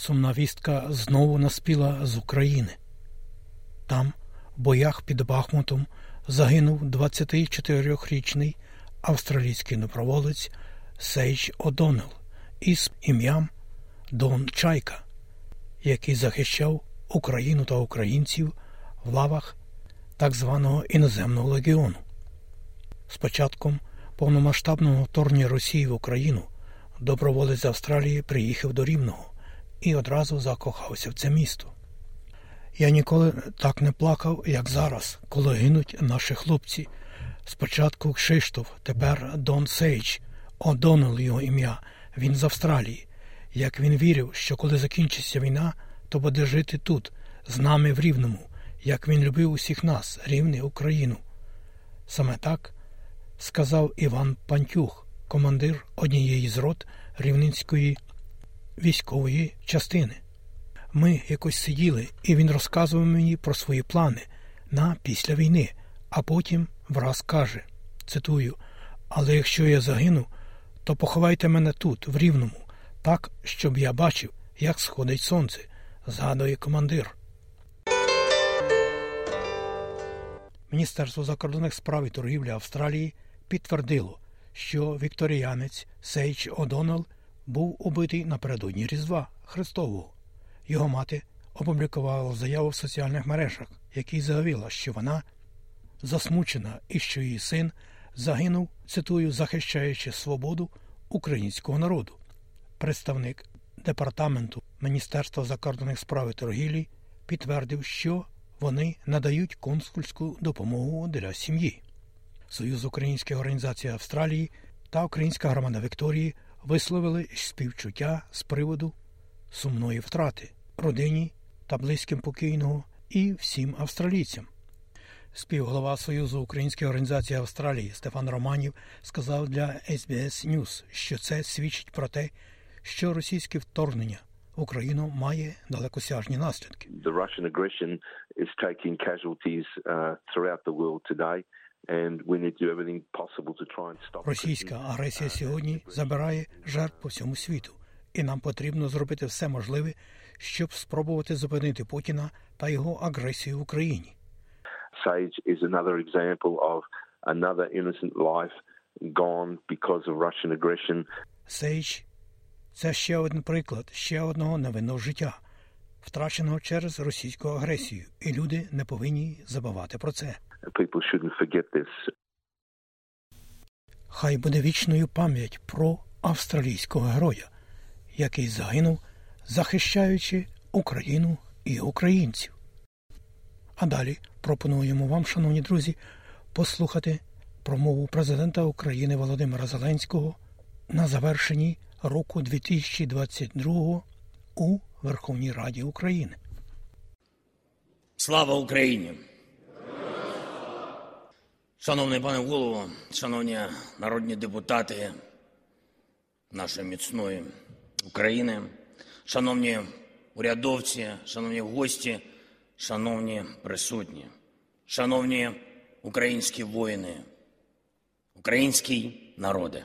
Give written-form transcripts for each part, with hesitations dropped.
сумна вістка знову наспіла з України. Там, в боях під Бахмутом, загинув 24-річний австралійський доброволець Сейдж О'Доннелл із ім'ям Дон Чайка, який захищав Україну та українців в лавах так званого іноземного легіону. З початком повномасштабного вторгнення Росії в Україну доброволець з Австралії приїхав до Рівного і одразу закохався в це місто. Я ніколи так не плакав, як зараз, коли гинуть наші хлопці. Спочатку Кшиштоф, тепер Дон Сейдж О'Доннелл його ім'я, він з Австралії. Як він вірив, що коли закінчиться війна, то буде жити тут, з нами в Рівному, як він любив усіх нас, Рівне, Україну. Саме так сказав Іван Пантюх, командир однієї з рот Рівненської військової частини. Ми якось сиділи, і він розказував мені про свої плани на після війни, а потім враз каже, цитую, «Але якщо я загину, то поховайте мене тут, в Рівному, так, щоб я бачив, як сходить сонце», згадує командир. Міністерство закордонних справ і торгівлі Австралії підтвердило, що вікторіанець Сейдж О'Доннелл був убитий напередодні Різдва Христового. Його мати опублікувала заяву в соціальних мережах, якій заявила, що вона засмучена і що її син загинув, цитую, захищаючи свободу українського народу. Представник департаменту Міністерства закордонних справ і торгівлі підтвердив, що вони надають консульську допомогу для сім'ї. Союз Українських організацій Австралії та Українська громада Вікторії висловили співчуття з приводу сумної втрати родині та близьким покійного і всім австралійцям. Співголова Союзу Українських організацій Австралії Стефан Романів сказав для SBS News, що це свідчить про те, що російське вторгнення в Україну має далекосяжні наслідки. The Russian aggression is taking casualties throughout the world today. Російська агресія сьогодні забирає жертв по всьому світу, і нам потрібно зробити все можливе, щоб спробувати зупинити Путіна та його агресію в Україні. Sage is another example of another innocent life gone because of Russian aggression. Sage – це ще один приклад, ще одного невинного життя, втраченого через російську агресію, і люди не повинні забувати про це. People shouldn't forget this. Хай буде вічною пам'ять про австралійського героя, який загинув, захищаючи Україну і українців. А далі пропонуємо вам, шановні друзі, послухати промову президента України Володимира Зеленського на завершенні року 2022 у Верховній Раді України. Слава Україні! Шановний пане голово, шановні народні депутати нашої міцної України, шановні урядовці, шановні гості, шановні присутні, шановні українські воїни, український народе.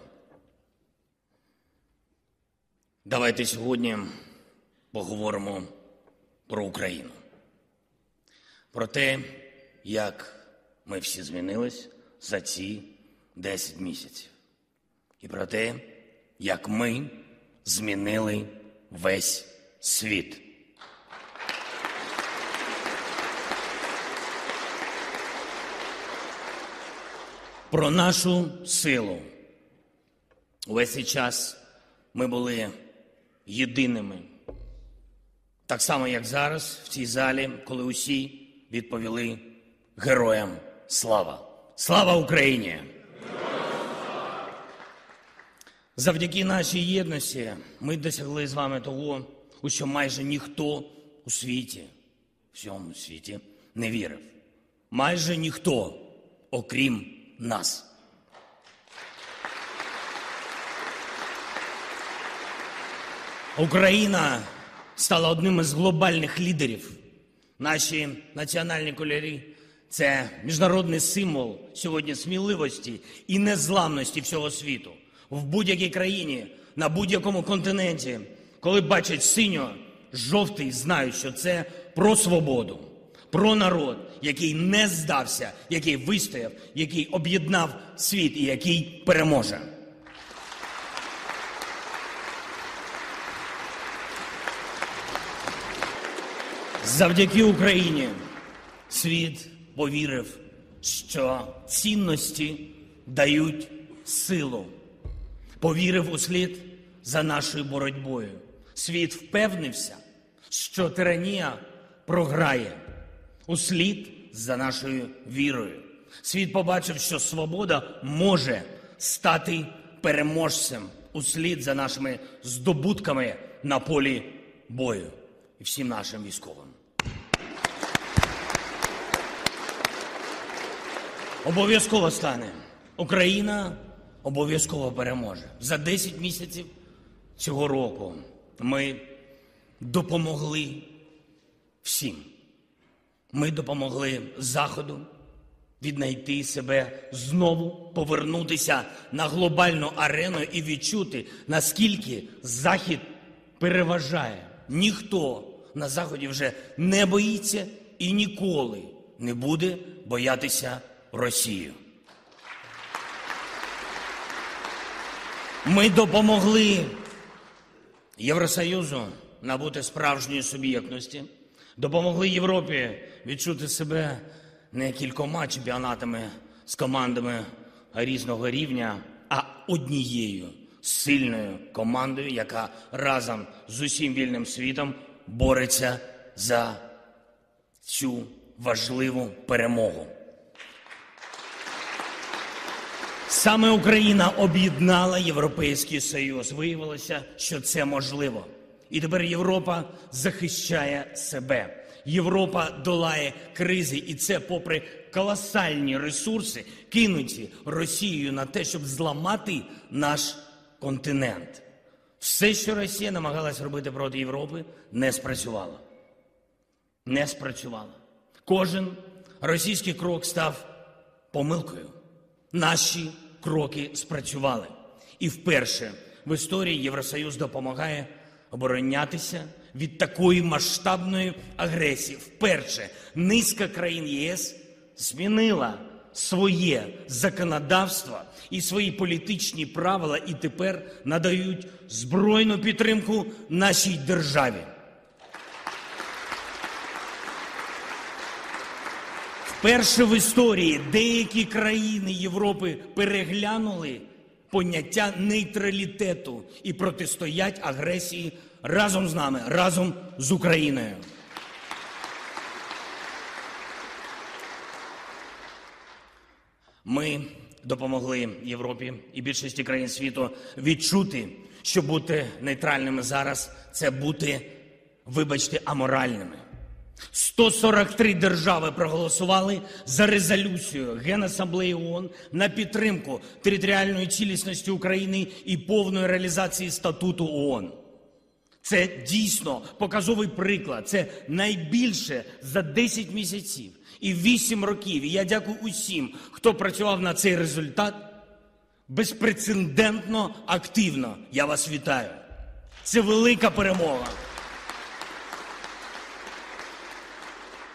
Давайте сьогодні поговоримо про Україну, про те, як ми всі змінились за ці 10 місяців. І про те, як ми змінили весь світ. Про нашу силу. Увесь цей час ми були єдиними. Так само, як зараз, в цій залі, коли усі відповіли героям слава! Слава Україні! Завдяки нашій єдності ми досягли з вами того, у що майже ніхто у світі, всьому світі, не вірив. Майже ніхто, окрім нас. Україна стала одним із глобальних лідерів. Наші національні кольори це міжнародний символ сьогодні сміливості і незламності всього світу. В будь-якій країні, на будь-якому континенті, коли бачать синьо, жовтий знають, що це про свободу, про народ, який не здався, який вистояв, який об'єднав світ і який переможе. Завдяки Україні світ повірив, що цінності дають силу. Повірив услід за нашою боротьбою. Світ впевнився, що тиранія програє. Услід за нашою вірою. Світ побачив, що свобода може стати переможцем. Услід за нашими здобутками на полі бою. І всім нашим військовим. Обов'язково стане. Україна обов'язково переможе. За 10 місяців цього року ми допомогли всім. Ми допомогли Заходу віднайти себе знову, повернутися на глобальну арену і відчути, наскільки Захід переважає. Ніхто на Заході вже не боїться і ніколи не буде боятися Росію. Ми допомогли Євросоюзу набути справжньої суб'єктності, допомогли Європі відчути себе не кількома чемпіонатами з командами різного рівня, а однією сильною командою, яка разом з усім вільним світом бореться за цю важливу перемогу. Саме Україна об'єднала Європейський Союз. Виявилося, що це можливо. І тепер Європа захищає себе. Європа долає кризи, і це попри колосальні ресурси, кинуті Росією на те, щоб зламати наш континент. Все, що Росія намагалась робити проти Європи, не спрацювало. Не спрацювало. Кожен російський крок став помилкою. Наші кроки спрацювали. І вперше в історії Євросоюз допомагає оборонятися від такої масштабної агресії. Вперше низка країн ЄС змінила своє законодавство і свої політичні правила і тепер надають збройну підтримку нашій державі. Вперше в історії деякі країни Європи переглянули поняття нейтралітету і протистоять агресії разом з нами, разом з Україною. Ми допомогли Європі і більшості країн світу відчути, що бути нейтральними зараз – це бути, вибачте, аморальними. 143 держави проголосували за резолюцію Генасамблеї ООН на підтримку територіальної цілісності України і повної реалізації статуту ООН. Це дійсно показовий приклад, це найбільше за 10 місяців і 8 років. І я дякую усім, хто працював на цей результат безпрецедентно активно. Я вас вітаю. Це велика перемога.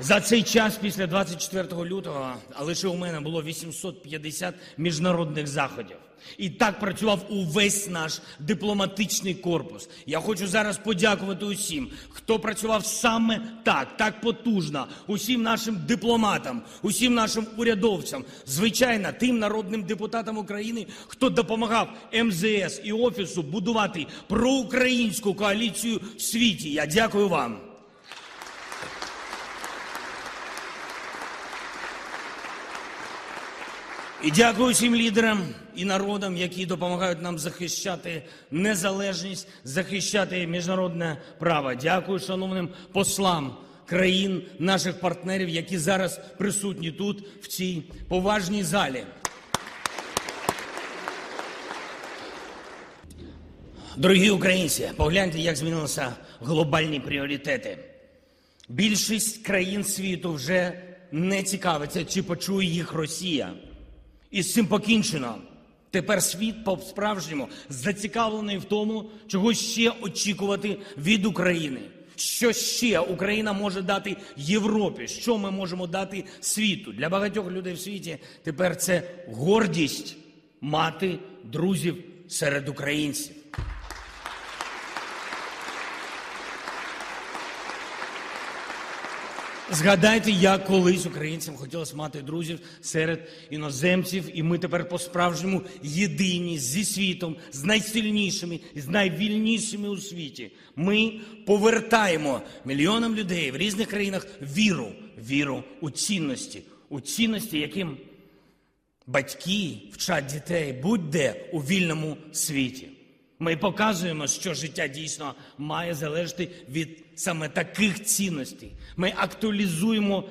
За цей час після 24 лютого, а лише у мене було 850 міжнародних заходів. І так працював увесь наш дипломатичний корпус. Я хочу зараз подякувати усім, хто працював саме так потужно, усім нашим дипломатам, усім нашим урядовцям, звичайно, тим народним депутатам України, хто допомагав МЗС і Офісу будувати проукраїнську коаліцію в світі. Я дякую вам. І дякую всім лідерам і народам, які допомагають нам захищати незалежність, захищати міжнародне право. Дякую шановним послам країн, наших партнерів, які зараз присутні тут, в цій поважній залі. Дорогі українці, погляньте, як змінилися глобальні пріоритети. Більшість країн світу вже не цікавиться, чи почує їх Росія. І з цим покінчено. Тепер світ по-справжньому зацікавлений в тому, чого ще очікувати від України. Що ще Україна може дати Європі? Що ми можемо дати світу? Для багатьох людей в світі тепер це гордість мати друзів серед українців. Згадайте, як колись українцям хотілося мати друзів серед іноземців, і ми тепер по-справжньому єдині зі світом, з найсильнішими, з найвільнішими у світі. Ми повертаємо мільйонам людей в різних країнах віру у цінності, яким батьки вчать дітей будь-де у вільному світі. Ми показуємо, що життя дійсно має залежати від саме таких цінностей. Ми актуалізуємо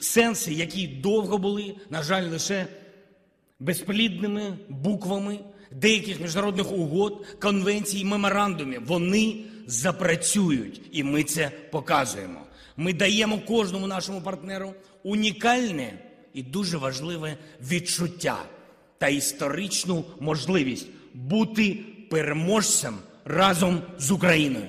сенси, які довго були, на жаль, лише безплідними буквами деяких міжнародних угод, конвенцій і меморандумів. Вони запрацюють, і ми це показуємо. Ми даємо кожному нашому партнеру унікальне і дуже важливе відчуття та історичну можливість бути переможцем разом з Україною.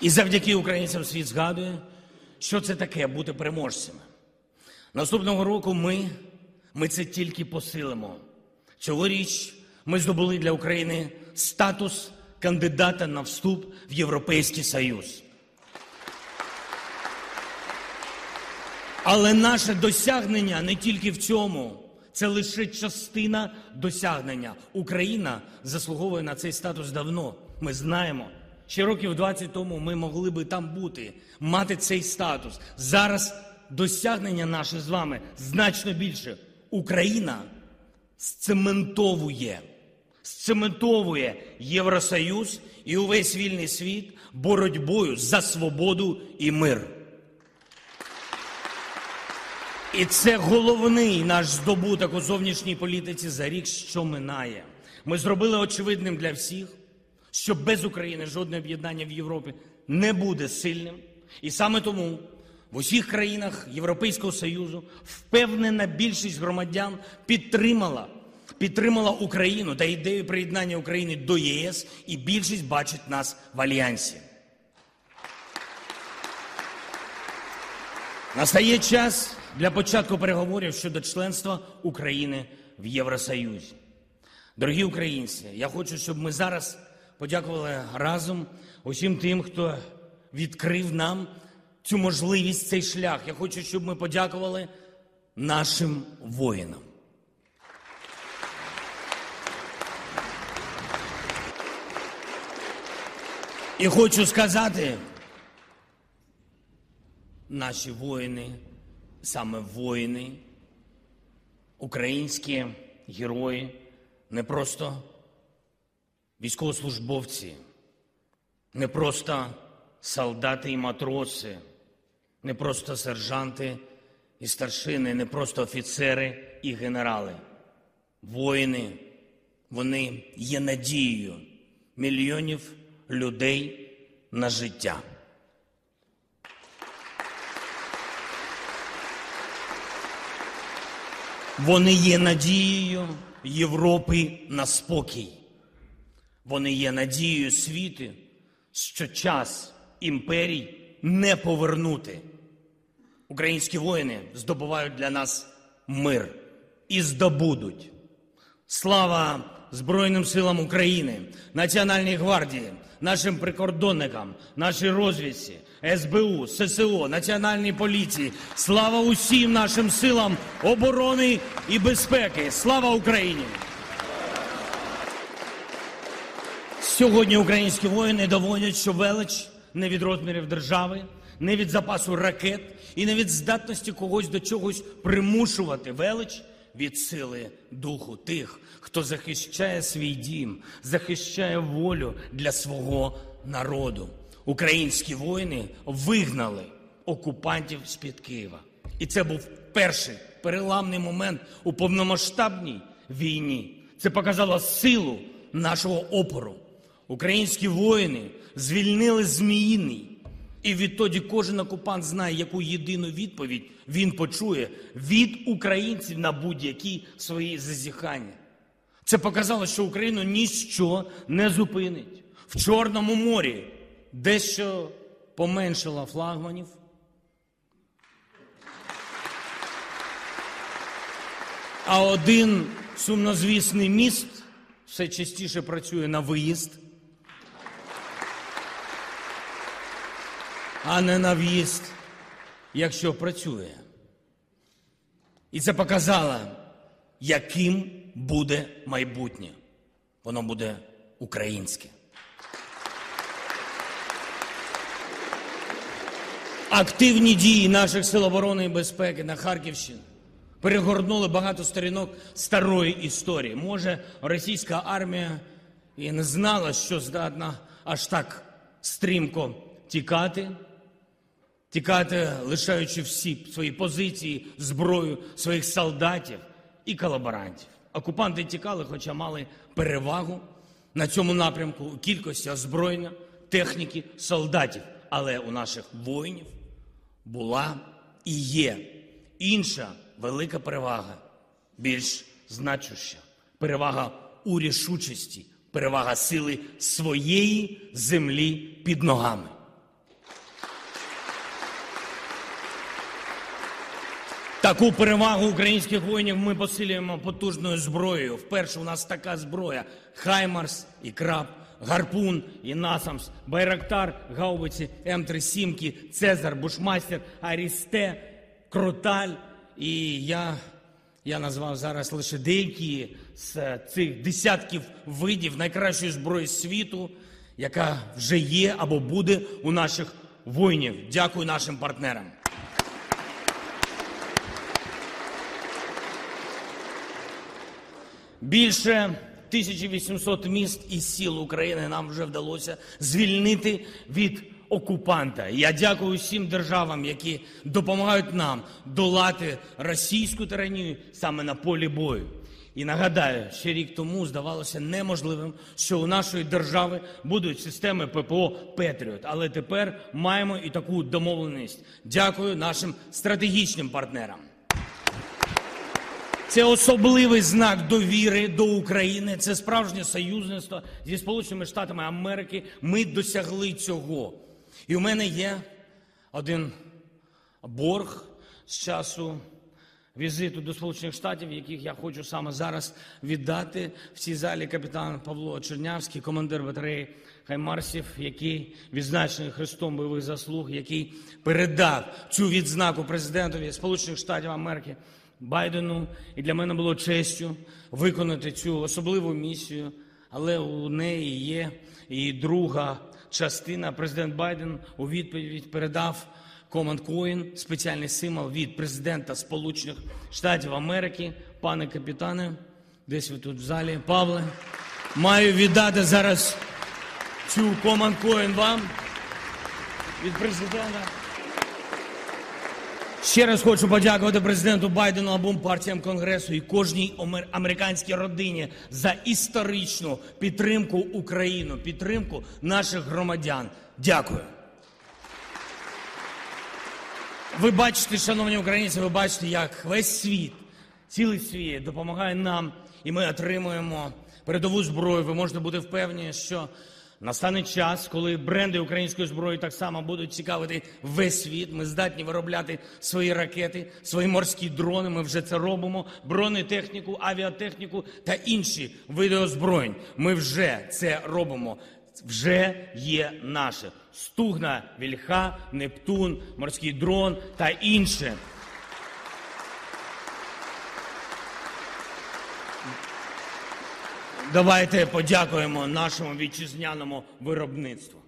І завдяки українцям світ згадує, що це таке бути переможцями. Наступного року ми це тільки посилимо. Цьогоріч ми здобули для України статус кандидата на вступ в Європейський Союз. Але наше досягнення не тільки в цьому. Це лише частина досягнення. Україна заслуговує на цей статус давно. Ми знаємо. Ще років 20 тому ми могли би там бути, мати цей статус. Зараз досягнення наше з вами значно більше. Україна сцементовує Євросоюз і увесь вільний світ боротьбою за свободу і мир. І це головний наш здобуток у зовнішній політиці за рік, що минає. Ми зробили очевидним для всіх, що без України жодне об'єднання в Європі не буде сильним. І саме тому в усіх країнах Європейського Союзу впевнена більшість громадян підтримала Україну та ідею приєднання України до ЄС, і більшість бачить нас в Альянсі. Настає час для початку переговорів щодо членства України в Євросоюзі. Дорогі українці, я хочу, щоб ми зараз подякували разом усім тим, хто відкрив нам цю можливість, цей шлях. Я хочу, щоб ми подякували нашим воїнам. І хочу сказати, наші воїни, саме воїни, українські герої, не просто військовослужбовці, не просто солдати і матроси, не просто сержанти і старшини, не просто офіцери і генерали. Воїни, вони є надією мільйонів людей на життя. Вони є надією Європи на спокій. Вони є надією світу, що час імперій не повернути. Українські воїни здобувають для нас мир. І здобудуть. Слава Збройним силам України, Національній гвардії, нашим прикордонникам, нашій розвідці, СБУ, ССО, Національній поліції. Слава усім нашим силам оборони і безпеки. Слава Україні! Сьогодні українські воїни доводять, що велич не від розмірів держави, не від запасу ракет і не від здатності когось до чогось примушувати. Велич від сили духу тих, хто захищає свій дім, захищає волю для свого народу. Українські воїни вигнали окупантів з-під Києва. І це був перший переламний момент у повномасштабній війні. Це показало силу нашого опору. Українські воїни звільнили Зміїний І відтоді кожен окупант знає, яку єдину відповідь він почує від українців на будь-які свої зазіхання. Це показало, що Україну ніщо не зупинить. В Чорному морі дещо поменшало флагманів. А один сумнозвісний міст все частіше працює на виїзд, а не на в'їзд, якщо працює. І це показало, яким буде майбутнє. Воно буде українське. Активні дії наших сил оборони і безпеки на Харківщині перегорнули багато сторінок старої історії. Може, російська армія і не знала, що здатна аж так стрімко тікати, лишаючи всі свої позиції, зброю, своїх солдатів і колаборантів. Окупанти тікали, хоча мали перевагу на цьому напрямку у кількості озброєння, техніки, солдатів. Але у наших воїнів була і є інша велика перевага, більш значуща. Перевага у рішучості, перевага сили своєї землі під ногами. Таку перевагу українських воїнів ми посилюємо потужною зброєю. Вперше у нас така зброя – Хаймарс і Краб, Гарпун і НАСАМС, Байрактар, гаубиці М377, Цезар, Бушмастер, Арісте, Кроталь. І я назвав зараз лише деякі з цих десятків видів найкращої зброї світу, яка вже є або буде у наших воїнів. Дякую нашим партнерам. Більше 1800 міст і сіл України нам вже вдалося звільнити від окупанта. Я дякую всім державам, які допомагають нам долати російську тиранію саме на полі бою. І нагадаю, ще рік тому здавалося неможливим, що у нашої держави будуть системи ППО «Петріот». Але тепер маємо і таку домовленість. Дякую нашим стратегічним партнерам. Це особливий знак довіри до України, це справжнє союзництво зі Сполученими Штатами Америки. Ми досягли цього. І у мене є один борг з часу візиту до Сполучених Штатів, яких я хочу саме зараз віддати. В цій залі капітан Павло Чернявський, командир батареї Хаймарсів, який відзначений Хрестом бойових заслуг, який передав цю відзнаку президентові Сполучених Штатів Америки Байдену, і для мене було честю виконати цю особливу місію, але у неї є і друга частина. Президент Байден у відповідь передав команд-коін, спеціальний символ від президента Сполучених Штатів Америки. Пане капітане, десь ви тут в залі, Павле, маю віддати зараз цю команд-коін вам від президента. Ще раз хочу подякувати президенту Байдену, обом партіям Конгресу і кожній американській родині за історичну підтримку України, підтримку наших громадян. Дякую. Ви бачите, шановні українці, ви бачите, як весь світ, цілий світ допомагає нам, і ми отримуємо передову зброю. Ви можете бути впевнені, що настане час, коли бренди української зброї так само будуть цікавити весь світ. Ми здатні виробляти свої ракети, свої морські дрони, ми вже це робимо, бронетехніку, авіатехніку та інші види озброєнь. Ми вже це робимо, вже є наше. Стугна, Вільха, Нептун, морський дрон та інше. Давайте подякуємо нашому вітчизняному виробництву.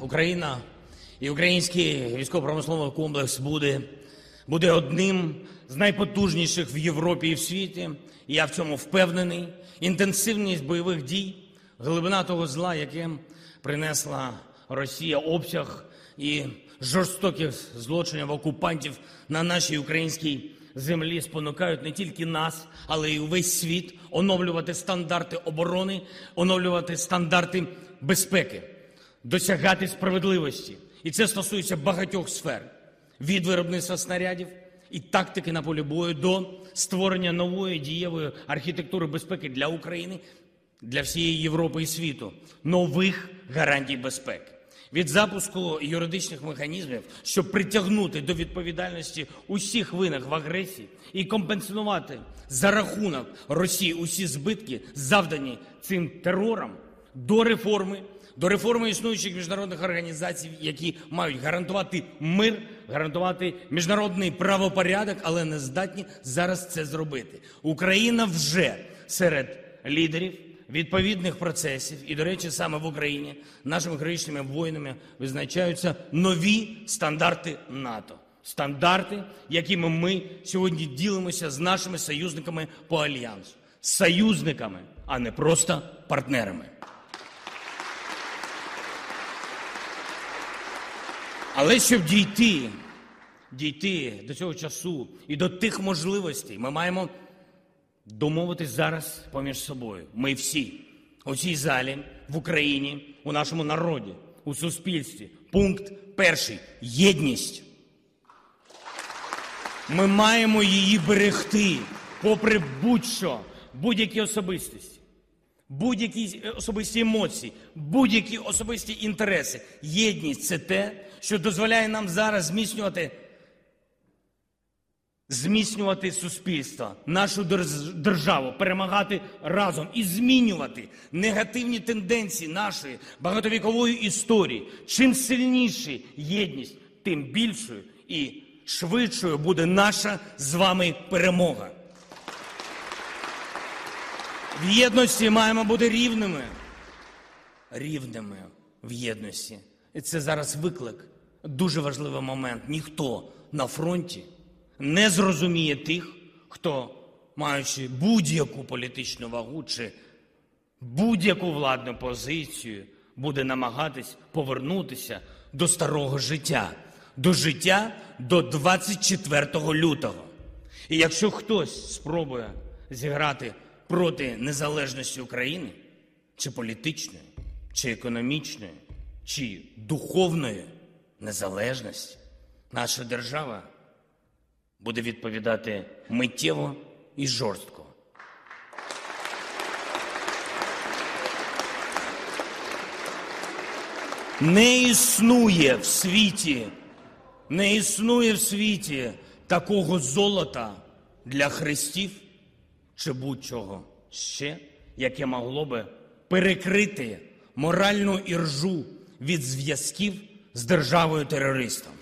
Україна і український військово-промисловий комплекс буде буде одним з найпотужніших в Європі і в світі. І я в цьому впевнений. Інтенсивність бойових дій, глибина того зла, яке принесла Росія, обсяг і жорстоких злочинів окупантів на нашій українській землі спонукають не тільки нас, але й увесь світ оновлювати стандарти оборони, оновлювати стандарти безпеки, досягати справедливості. І це стосується багатьох сфер. Від виробництва снарядів і тактики на полі бою до створення нової дієвої архітектури безпеки для України, для всієї Європи і світу, нових гарантій безпеки. Від запуску юридичних механізмів, щоб притягнути до відповідальності усіх винних в агресії і компенсувати за рахунок Росії усі збитки, завдані цим терором, до реформи існуючих міжнародних організацій, які мають гарантувати мир, гарантувати міжнародний правопорядок, але не здатні зараз це зробити. Україна вже серед лідерів відповідних процесів, і, до речі, саме в Україні нашими героїчними воїнами визначаються нові стандарти НАТО. Стандарти, якими ми сьогодні ділимося з нашими союзниками по альянсу. Союзниками, а не просто партнерами. Але щоб дійти до цього часу і до тих можливостей, ми маємо домовитись зараз поміж собою. Ми всі, у цій залі, в Україні, у нашому народі, у суспільстві. Пункт перший – єдність. Ми маємо її берегти, попри будь-що, будь-які особистості, будь-які особисті емоції, будь-які особисті інтереси. Єдність – це те, що дозволяє нам зараз зміцнювати суспільство, нашу державу, перемагати разом і змінювати негативні тенденції нашої багатовікової історії. Чим сильніші єдність, тим більшою і швидшою буде наша з вами перемога. В єдності маємо бути рівними. Рівними в єдності. І це зараз виклик. Дуже важливий момент. Ніхто на фронті не зрозуміє тих, хто, маючи будь-яку політичну вагу чи будь-яку владну позицію, буде намагатись повернутися до старого життя. До життя до 24 лютого. І якщо хтось спробує зіграти проти незалежності України, чи політичної, чи економічної, чи духовної незалежності, наша держава буде відповідати миттєво і жорстко. Не існує в світі такого золота для хрестів чи будь-чого ще, яке могло би перекрити моральну іржу від зв'язків з державою-терористом.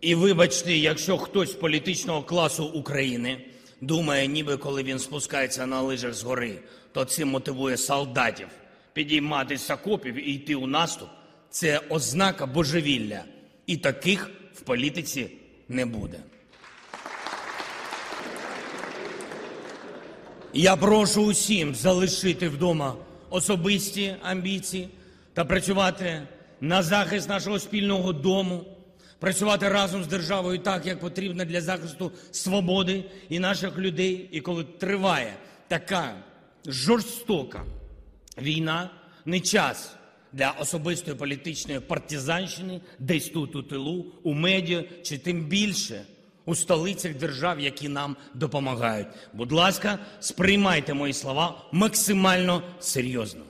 І вибачте, якщо хтось з політичного класу України думає, ніби коли він спускається на лижах з гори, то цим мотивує солдатів підійматися з окопів і йти у наступ. Це ознака божевілля. І таких в політиці не буде. Я прошу усім залишити вдома особисті амбіції та працювати на захист нашого спільного дому, працювати разом з державою так, як потрібно для захисту свободи і наших людей. І коли триває така жорстока війна, не час для особистої політичної партизанщини десь тут у тилу, у медіа чи тим більше у столицях держав, які нам допомагають. Будь ласка, сприймайте мої слова максимально серйозно.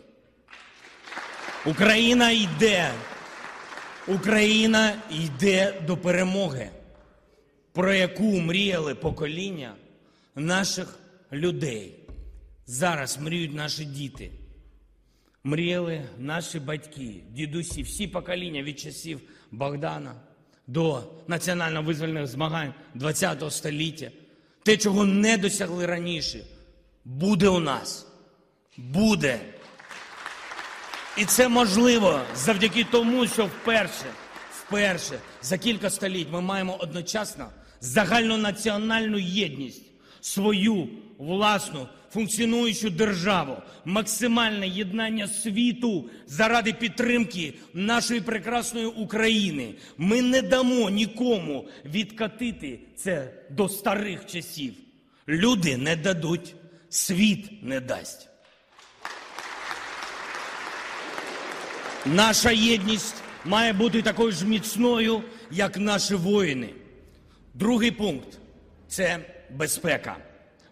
Україна йде до перемоги, про яку мріяли покоління наших людей. Зараз мріють наші діти, мріяли наші батьки, дідусі, всі покоління від часів Богдана до національно-визвольних змагань ХХ століття. Те, чого не досягли раніше, буде у нас. Буде. І це можливо завдяки тому, що вперше за кілька століть ми маємо одночасно загальнонаціональну єдність, свою власну функціонуючу державу, максимальне єднання світу заради підтримки нашої прекрасної України. Ми не дамо нікому відкатити це до старих часів. Люди не дадуть, світ не дасть. Наша єдність має бути такою ж міцною, як наші воїни. Другий пункт – це безпека.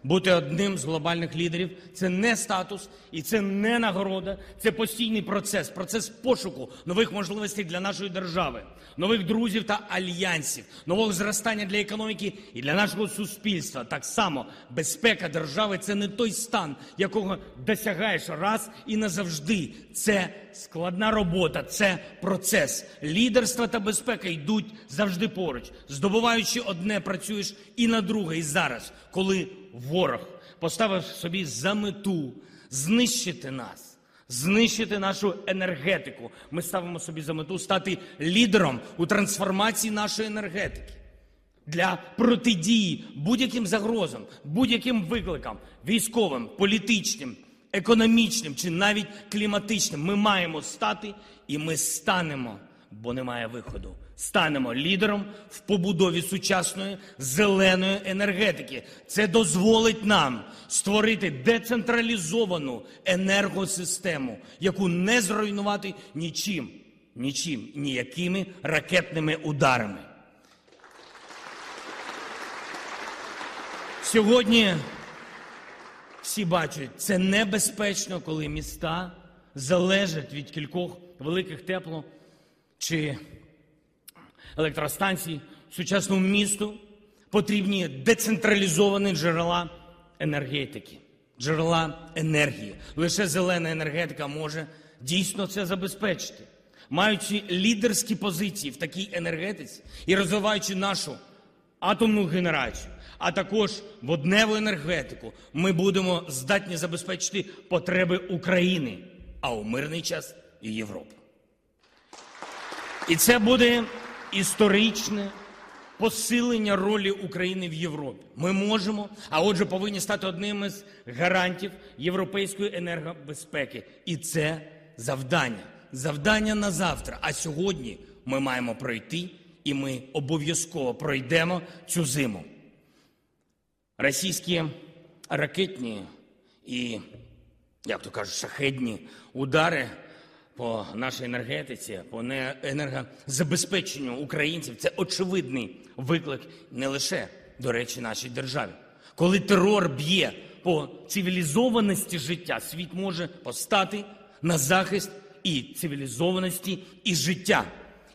Бути одним з глобальних лідерів – це не статус і це не нагорода, це постійний процес, процес пошуку нових можливостей для нашої держави, нових друзів та альянсів, нового зростання для економіки і для нашого суспільства. Так само безпека держави – це не той стан, якого досягаєш раз і назавжди. Це складна робота, це процес. Лідерство та безпека йдуть завжди поруч. Здобуваючи одне, працюєш і на друге, і зараз, коли ворог поставив собі за мету знищити нас, знищити нашу енергетику. Ми ставимо собі за мету стати лідером у трансформації нашої енергетики для протидії будь-яким загрозам, будь-яким викликам військовим, політичним, економічним чи навіть кліматичним. Ми маємо стати і ми станемо, бо немає виходу. Станемо лідером в побудові сучасної зеленої енергетики. Це дозволить нам створити децентралізовану енергосистему, яку не зруйнувати нічим, ніякими ракетними ударами. Сьогодні всі бачать, це небезпечно, коли міста залежать від кількох великих тепло чи електростанцій. Сучасному місту потрібні децентралізовані джерела енергетики, джерела енергії. Лише зелена енергетика може дійсно це забезпечити. Маючи лідерські позиції в такій енергетиці і розвиваючи нашу атомну генерацію, а також водневу енергетику, ми будемо здатні забезпечити потреби України, а у мирний час і Європи. І це буде історичне посилення ролі України в Європі. Ми можемо, а отже повинні стати одним із гарантів європейської енергобезпеки. І це завдання. Завдання на завтра. А сьогодні ми маємо пройти, і ми обов'язково пройдемо цю зиму. Російські ракетні і, як то кажуть, шахедні удари по нашій енергетиці, по енергозабезпеченню українців – це очевидний виклик не лише, до речі, нашій державі. Коли терор б'є по цивілізованості життя, світ може постати на захист і цивілізованості, і життя.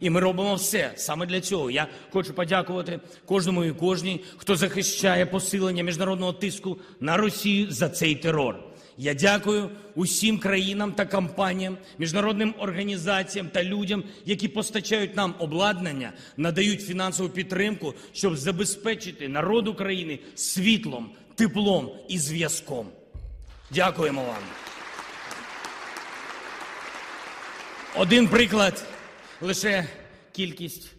І ми робимо все саме для цього. Я хочу подякувати кожному і кожній, хто захищає посилення міжнародного тиску на Росію за цей терор. Я дякую усім країнам та компаніям, міжнародним організаціям та людям, які постачають нам обладнання, надають фінансову підтримку, щоб забезпечити народ України світлом, теплом і зв'язком. Дякуємо вам. Один приклад – лише кількість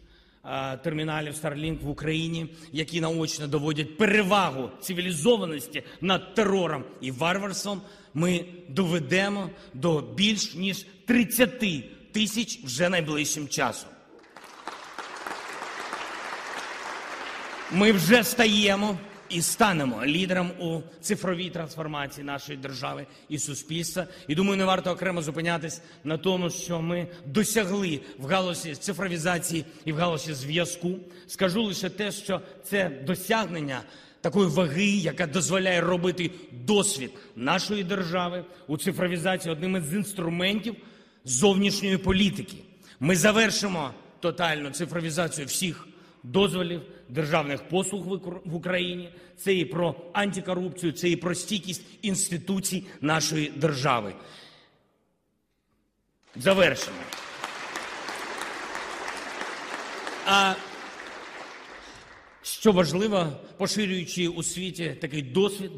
терміналів Старлінк в Україні, які наочно доводять перевагу цивілізованості над терором і варварством, ми доведемо до більш ніж 30 тисяч вже найближчим часом. Ми вже стаємо і станемо лідером у цифровій трансформації нашої держави і суспільства. І думаю, не варто окремо зупинятись на тому, що ми досягли в галузі цифровізації і в галузі зв'язку. Скажу лише те, що це досягнення такої ваги, яка дозволяє робити досвід нашої держави у цифровізації одним із інструментів зовнішньої політики. Ми завершимо тотальну цифровізацію всіх дозволів, державних послуг в Україні. Це і про антикорупцію, це і про стійкість інституцій нашої держави. Завершено. А Що важливо, поширюючи у світі такий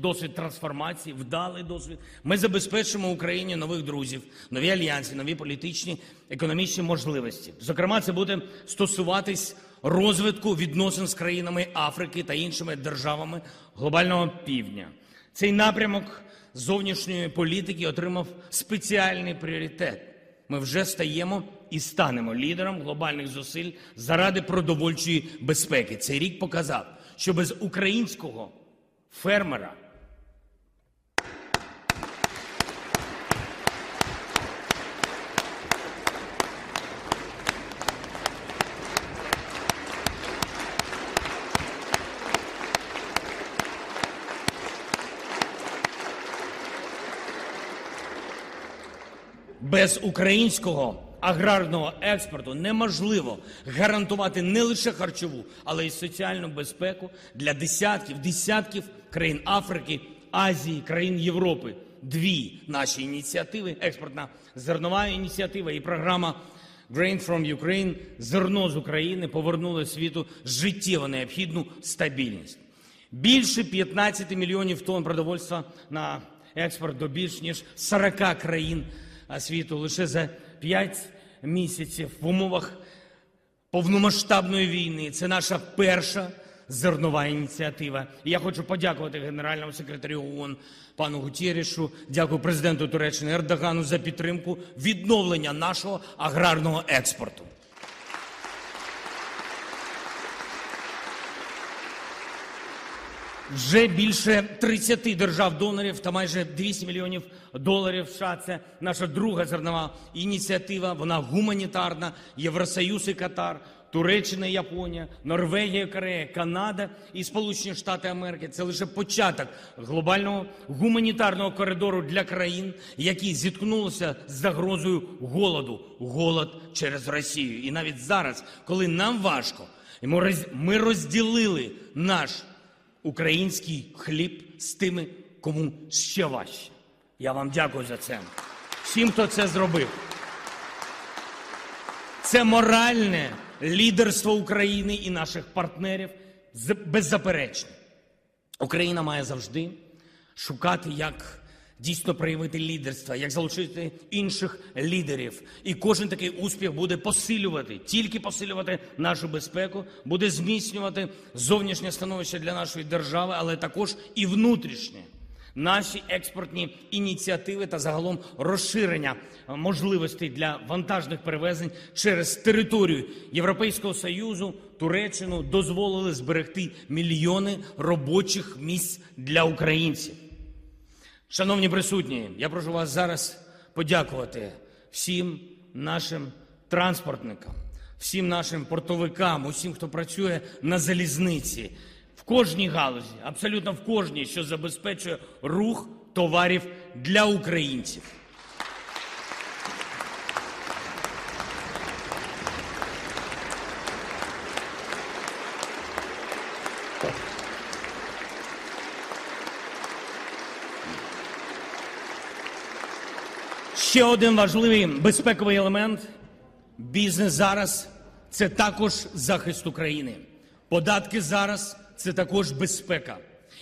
досвід трансформації, вдалий досвід, ми забезпечимо Україні нових друзів, нові альянси, нові політичні, економічні можливості. Зокрема, це буде стосуватись розвитку відносин з країнами Африки та іншими державами глобального півдня. Цей напрямок зовнішньої політики отримав спеціальний пріоритет. Ми вже стаємо і станемо лідером глобальних зусиль заради продовольчої безпеки. Цей рік показав, що без українського фермера без українського аграрного експорту неможливо гарантувати не лише харчову, але й соціальну безпеку для десятків країн Африки, Азії, країн Європи. Дві наші ініціативи – експортна зернова ініціатива і програма «Grain from Ukraine» – «Зерно з України» – повернули світу життєво необхідну стабільність. Більше 15 мільйонів тонн продовольства на експорт до більш ніж 40 країн світу лише за 5 місяців в умовах повномасштабної війни. Це наша перша зернова ініціатива. І я хочу подякувати Генеральному секретарю ООН пану Гутєрішу, дякую президенту Туреччини Ердогану за підтримку відновлення нашого аграрного експорту. Вже більше 30 держав-донорів та майже $200 мільйонів США. Це наша друга зернова ініціатива. Вона гуманітарна. Євросоюз і Катар, Туреччина і Японія, Норвегія, Корея, Канада і Сполучені Штати Америки. Це лише початок глобального гуманітарного коридору для країн, які зіткнулися з загрозою голоду. Голод через Росію. І навіть зараз, коли нам важко, ми розділили наш український хліб з тими, кому ще важче. Я вам дякую за це. Всім, хто це зробив. Це моральне лідерство України і наших партнерів беззаперечно. Україна має завжди шукати, як дійсно проявити лідерство, як залучити інших лідерів. І кожен такий успіх буде посилювати, тільки посилювати нашу безпеку, буде зміцнювати зовнішнє становище для нашої держави, але також і внутрішнє. Наші експортні ініціативи та загалом розширення можливостей для вантажних перевезень через територію Європейського Союзу, Туреччину дозволили зберегти мільйони робочих місць для українців. Шановні присутні, я прошу вас зараз подякувати всім нашим транспортникам, всім нашим портовикам, усім, хто працює на залізниці, в кожній галузі, абсолютно в кожній, що забезпечує рух товарів для українців. Ще один важливий безпековий елемент – бізнес зараз – це також захист України. Податки зараз – це також безпека.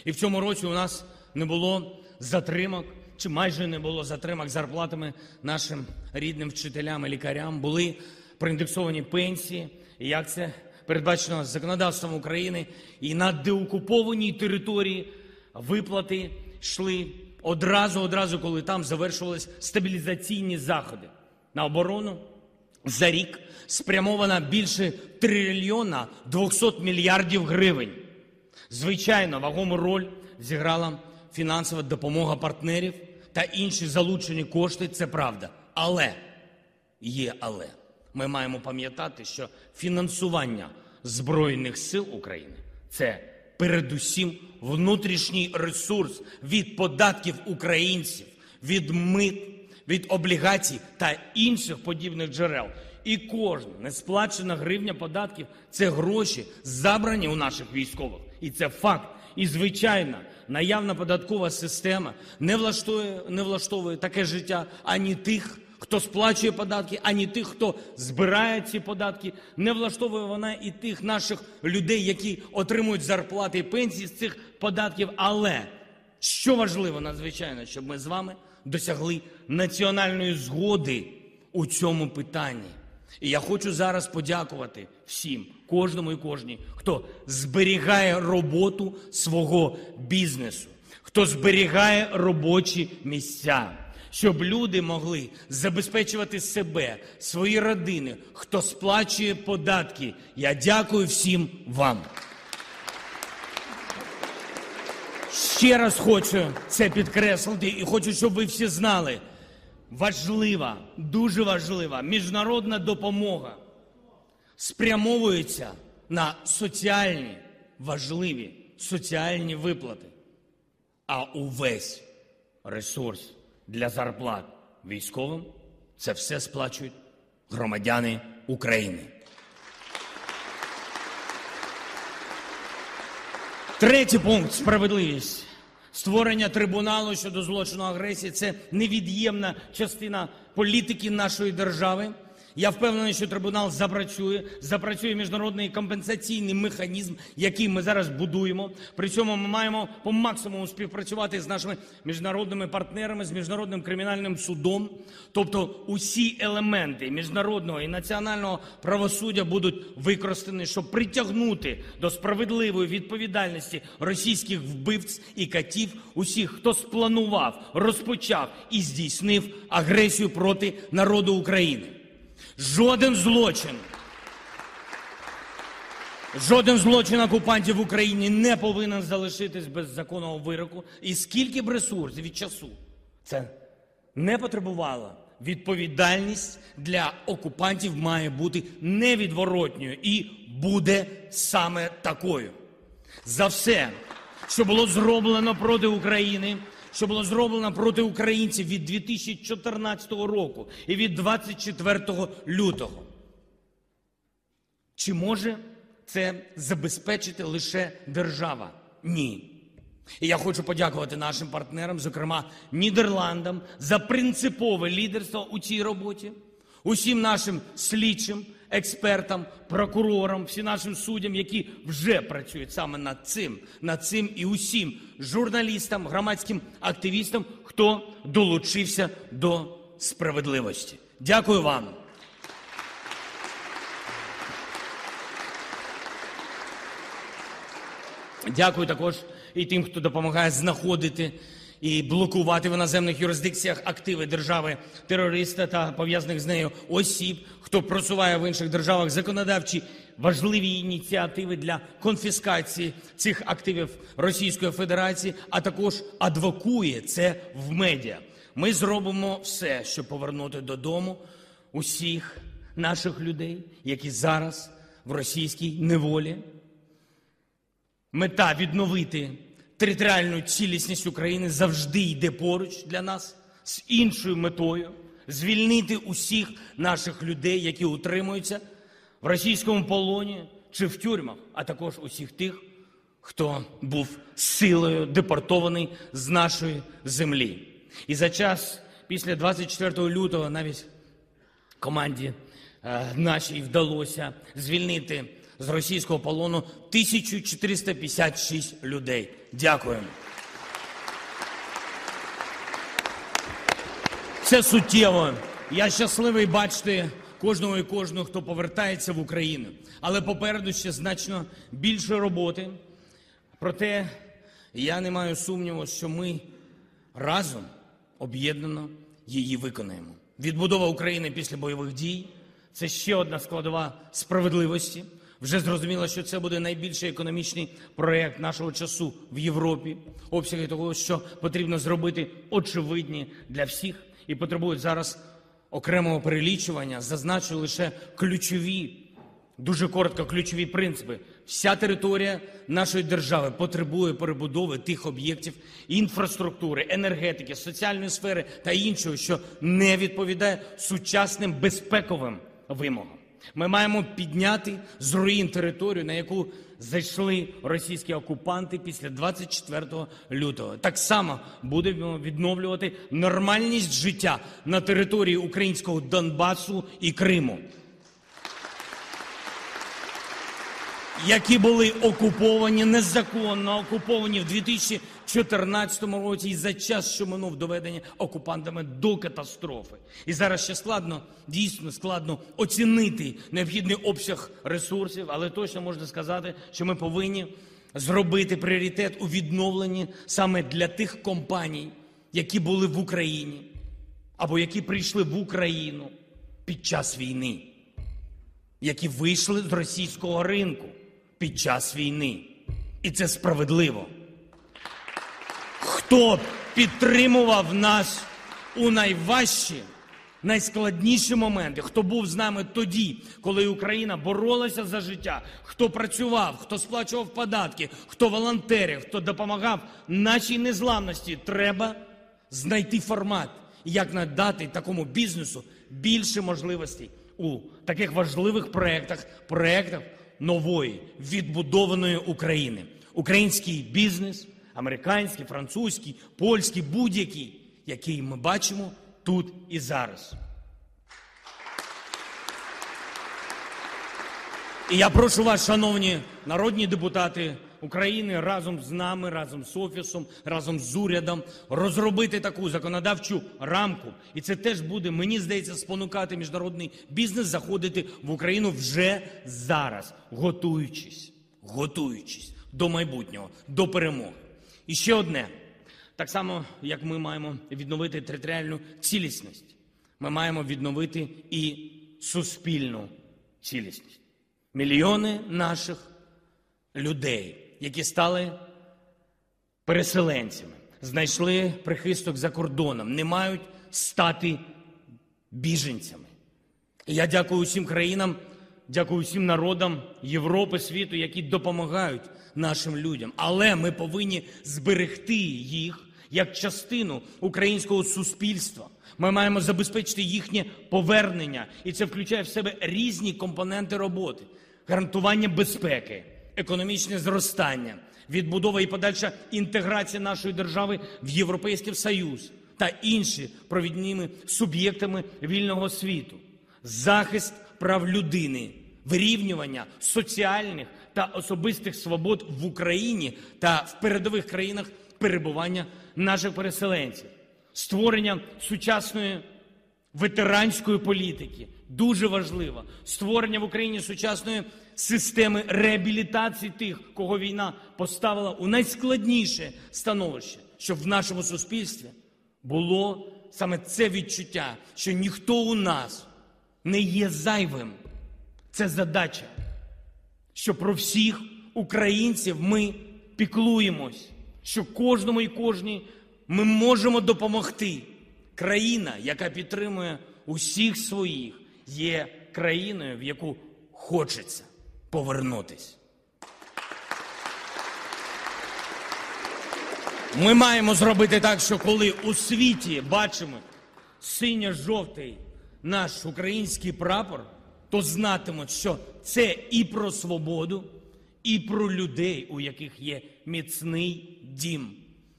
І в цьому році у нас не було затримок, чи майже не було затримок зарплатами нашим рідним вчителям і лікарям. Були проіндексовані пенсії, як це передбачено законодавством України. І на деокупованій території виплати йшли одразу, коли там завершувалися стабілізаційні заходи. На оборону за рік спрямовано більше $1 трильйон 200 мільярдів. Звичайно, вагому роль зіграла фінансова допомога партнерів та інші залучені кошти, це правда. Але. Ми маємо пам'ятати, що фінансування Збройних сил України – це передусім внутрішній ресурс від податків українців, від мит, від облігацій та інших подібних джерел. І кожна несплачена гривня податків – це гроші, забрані у наших військових. І це факт. І, звичайно, наявна податкова система не влаштовує таке життя ані тих, хто сплачує податки, ані тих, хто збирає ці податки. Не влаштовує вона і тих наших людей, які отримують зарплати і пенсії з цих податків. Але, що важливо, надзвичайно, щоб ми з вами досягли національної згоди у цьому питанні. І я хочу зараз подякувати всім, кожному і кожній, хто зберігає роботу свого бізнесу, хто зберігає робочі місця, щоб люди могли забезпечувати себе, свої родини, хто сплачує податки. Я дякую всім вам. Ще раз хочу це підкреслити і хочу, щоб ви всі знали. Важлива, дуже важлива міжнародна допомога спрямовується на соціальні, важливі соціальні виплати. А увесь ресурс для зарплат військовим – це все сплачують громадяни України. Третій пункт – справедливість. Створення трибуналу щодо злочину агресії – це невід'ємна частина політики нашої держави. Я впевнений, що трибунал запрацює міжнародний компенсаційний механізм, який ми зараз будуємо. При цьому ми маємо по максимуму співпрацювати з нашими міжнародними партнерами, з Міжнародним кримінальним судом. Тобто усі елементи міжнародного і національного правосуддя будуть використані, щоб притягнути до справедливої відповідальності російських вбивць і катів, усіх, хто спланував, розпочав і здійснив агресію проти народу України. Жоден злочин окупантів в Україні не повинен залишитись без законного вироку. І скільки б ресурсів від часу це не потребувало, відповідальність для окупантів має бути невідворотньою і буде саме такою. За все, що було зроблено проти України, що було зроблено проти українців від 2014 року і від 24 лютого. Чи може це забезпечити лише держава? Ні. І я хочу подякувати нашим партнерам, зокрема Нідерландам, за принципове лідерство у цій роботі, усім нашим слідчим, експертам, прокурорам, всім нашим суддям, які вже працюють саме над цим і усім журналістам, громадським активістам, хто долучився до справедливості. Дякую вам. Дякую також і тим, хто допомагає знаходити і блокувати в іноземних юрисдикціях активи держави-терориста та пов'язаних з нею осіб, хто просуває в інших державах законодавчі важливі ініціативи для конфіскації цих активів Російської Федерації, а також адвокує це в медіа. Ми зробимо все, щоб повернути додому усіх наших людей, які зараз в російській неволі. Мета відновити територіальну цілісність України завжди йде поруч для нас з іншою метою – звільнити усіх наших людей, які утримуються в російському полоні чи в тюрмах, а також усіх тих, хто був силою депортований з нашої землі. І за час після 24 лютого навіть команді нашій вдалося звільнити з російського полону 1456 людей. Дякуємо. Це суттєво. Я щасливий бачити кожного і кожного, хто повертається в Україну. Але попереду ще значно більше роботи. Проте я не маю сумніву, що ми разом об'єднано її виконаємо. Відбудова України після бойових дій – це ще одна складова справедливості. Вже зрозуміло, що це буде найбільший економічний проєкт нашого часу в Європі. Обсяги того, що потрібно зробити, очевидні для всіх і потребують зараз окремого перелічування. Зазначу лише дуже коротко ключові принципи. Вся територія нашої держави потребує перебудови тих об'єктів інфраструктури, енергетики, соціальної сфери та іншого, що не відповідає сучасним безпековим вимогам. Ми маємо підняти з руїн територію, на яку зайшли російські окупанти після 24 лютого. Так само будемо відновлювати нормальність життя на території українського Донбасу і Криму, які були окуповані, незаконно окуповані в 2014 році і за час, що минув, доведені окупантами до катастрофи. І зараз ще складно, дійсно складно оцінити необхідний обсяг ресурсів, але точно можна сказати, що ми повинні зробити пріоритет у відновленні саме для тих компаній, які були в Україні або які прийшли в Україну під час війни, які вийшли з російського ринку під час війни. І це справедливо. Хто підтримував нас у найважчі, найскладніші моменти, хто був з нами тоді, коли Україна боролася за життя, хто працював, хто сплачував податки, хто волонтерів, хто допомагав нашій незламності, треба знайти формат, як надати такому бізнесу більше можливостей у таких важливих проєктах, проєктах нової, відбудованої України. Український бізнес, американський, французький, польський, будь-який, який ми бачимо тут і зараз. І я прошу вас, шановні народні депутати України, разом з нами, разом з Офісом, разом з урядом розробити таку законодавчу рамку. І це теж буде, мені здається, спонукати міжнародний бізнес заходити в Україну вже зараз, готуючись до майбутнього, до перемоги. І ще одне. Так само, як ми маємо відновити територіальну цілісність, ми маємо відновити і суспільну цілісність. Мільйони наших людей, які стали переселенцями, знайшли прихисток за кордоном, не мають стати біженцями. І я дякую усім країнам, дякую усім народам Європи, світу, які допомагають нашим людям. Але ми повинні зберегти їх як частину українського суспільства. Ми маємо забезпечити їхнє повернення. І це включає в себе різні компоненти роботи. Гарантування безпеки, економічне зростання, відбудова і подальша інтеграція нашої держави в Європейський Союз та інші провідними суб'єктами вільного світу, захист прав людини, вирівнювання соціальних та особистих свобод в Україні та в передових країнах перебування наших переселенців, створення сучасної ветеранської політики, дуже важливо, створення в Україні сучасної системи реабілітації тих, кого війна поставила у найскладніше становище, щоб в нашому суспільстві було саме це відчуття, що ніхто у нас не є зайвим. Це задача, що про всіх українців ми піклуємось, що кожному і кожній ми можемо допомогти. Країна, яка підтримує усіх своїх, є країною, в яку хочеться повернутись. Ми маємо зробити так, що коли у світі бачимо синьо-жовтий наш український прапор, то знатимуть, що це і про свободу, і про людей, у яких є міцний дім,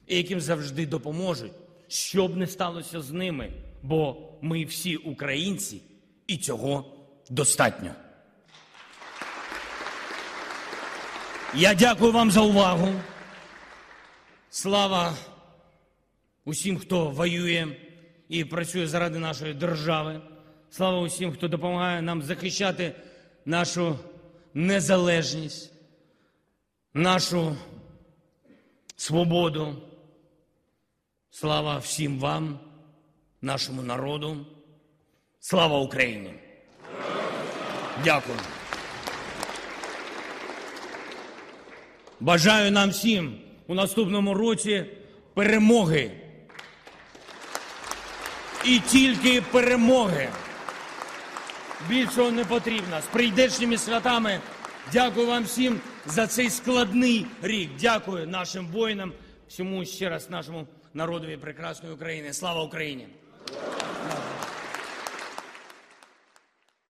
і яким завжди допоможуть, що б не сталося з ними, бо ми всі українці, і цього достатньо. Я дякую вам за увагу. Слава усім, хто воює і працює заради нашої держави. Слава усім, хто допомагає нам захищати нашу незалежність, нашу свободу. Слава всім вам, нашому народу. Слава Україні! Дякую. Бажаю нам всім у наступному році перемоги. І тільки перемоги. Більшого не потрібно. З прийдешніми святами. Дякую вам всім за цей складний рік. Дякую нашим воїнам, всьому ще раз нашому народові прекрасної України. Слава Україні!